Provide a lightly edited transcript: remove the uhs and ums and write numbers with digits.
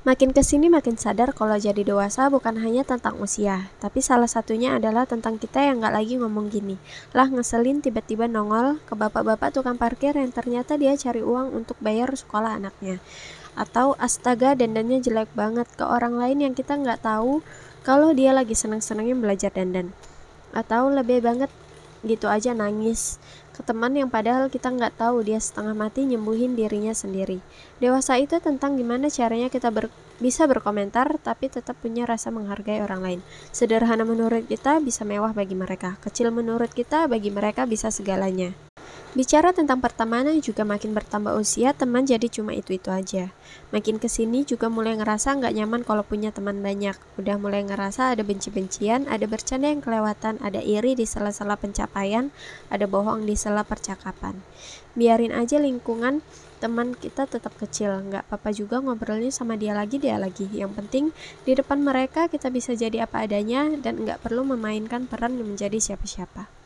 Makin kesini makin sadar kalau jadi dewasa bukan hanya tentang usia, tapi salah satunya adalah tentang kita yang gak lagi ngomong gini, lah ngeselin tiba-tiba nongol ke bapak-bapak tukang parkir yang ternyata dia cari uang untuk bayar sekolah anaknya. Atau astaga dandannya jelek banget ke orang lain yang kita gak tahu kalau dia lagi seneng-senengnya belajar dandan. Atau lebih banget gitu aja nangis ke teman yang padahal kita nggak tahu dia setengah mati nyembuhin dirinya sendiri. Dewasa itu tentang gimana caranya kita bisa berkomentar tapi tetap punya rasa menghargai orang lain. Sederhana menurut kita bisa mewah bagi mereka, kecil menurut kita bagi mereka bisa segalanya. Bicara tentang pertemanan juga makin bertambah usia, teman jadi cuma itu-itu aja. Makin kesini juga mulai ngerasa nggak nyaman kalau punya teman banyak. Udah mulai ngerasa ada benci-bencian, ada bercanda yang kelewatan, ada iri di sela-sela pencapaian, ada bohong di sela percakapan. Biarin aja lingkungan teman kita tetap kecil, nggak apa-apa juga ngobrolnya sama dia lagi. Yang penting di depan mereka kita bisa jadi apa adanya dan nggak perlu memainkan peran menjadi siapa-siapa.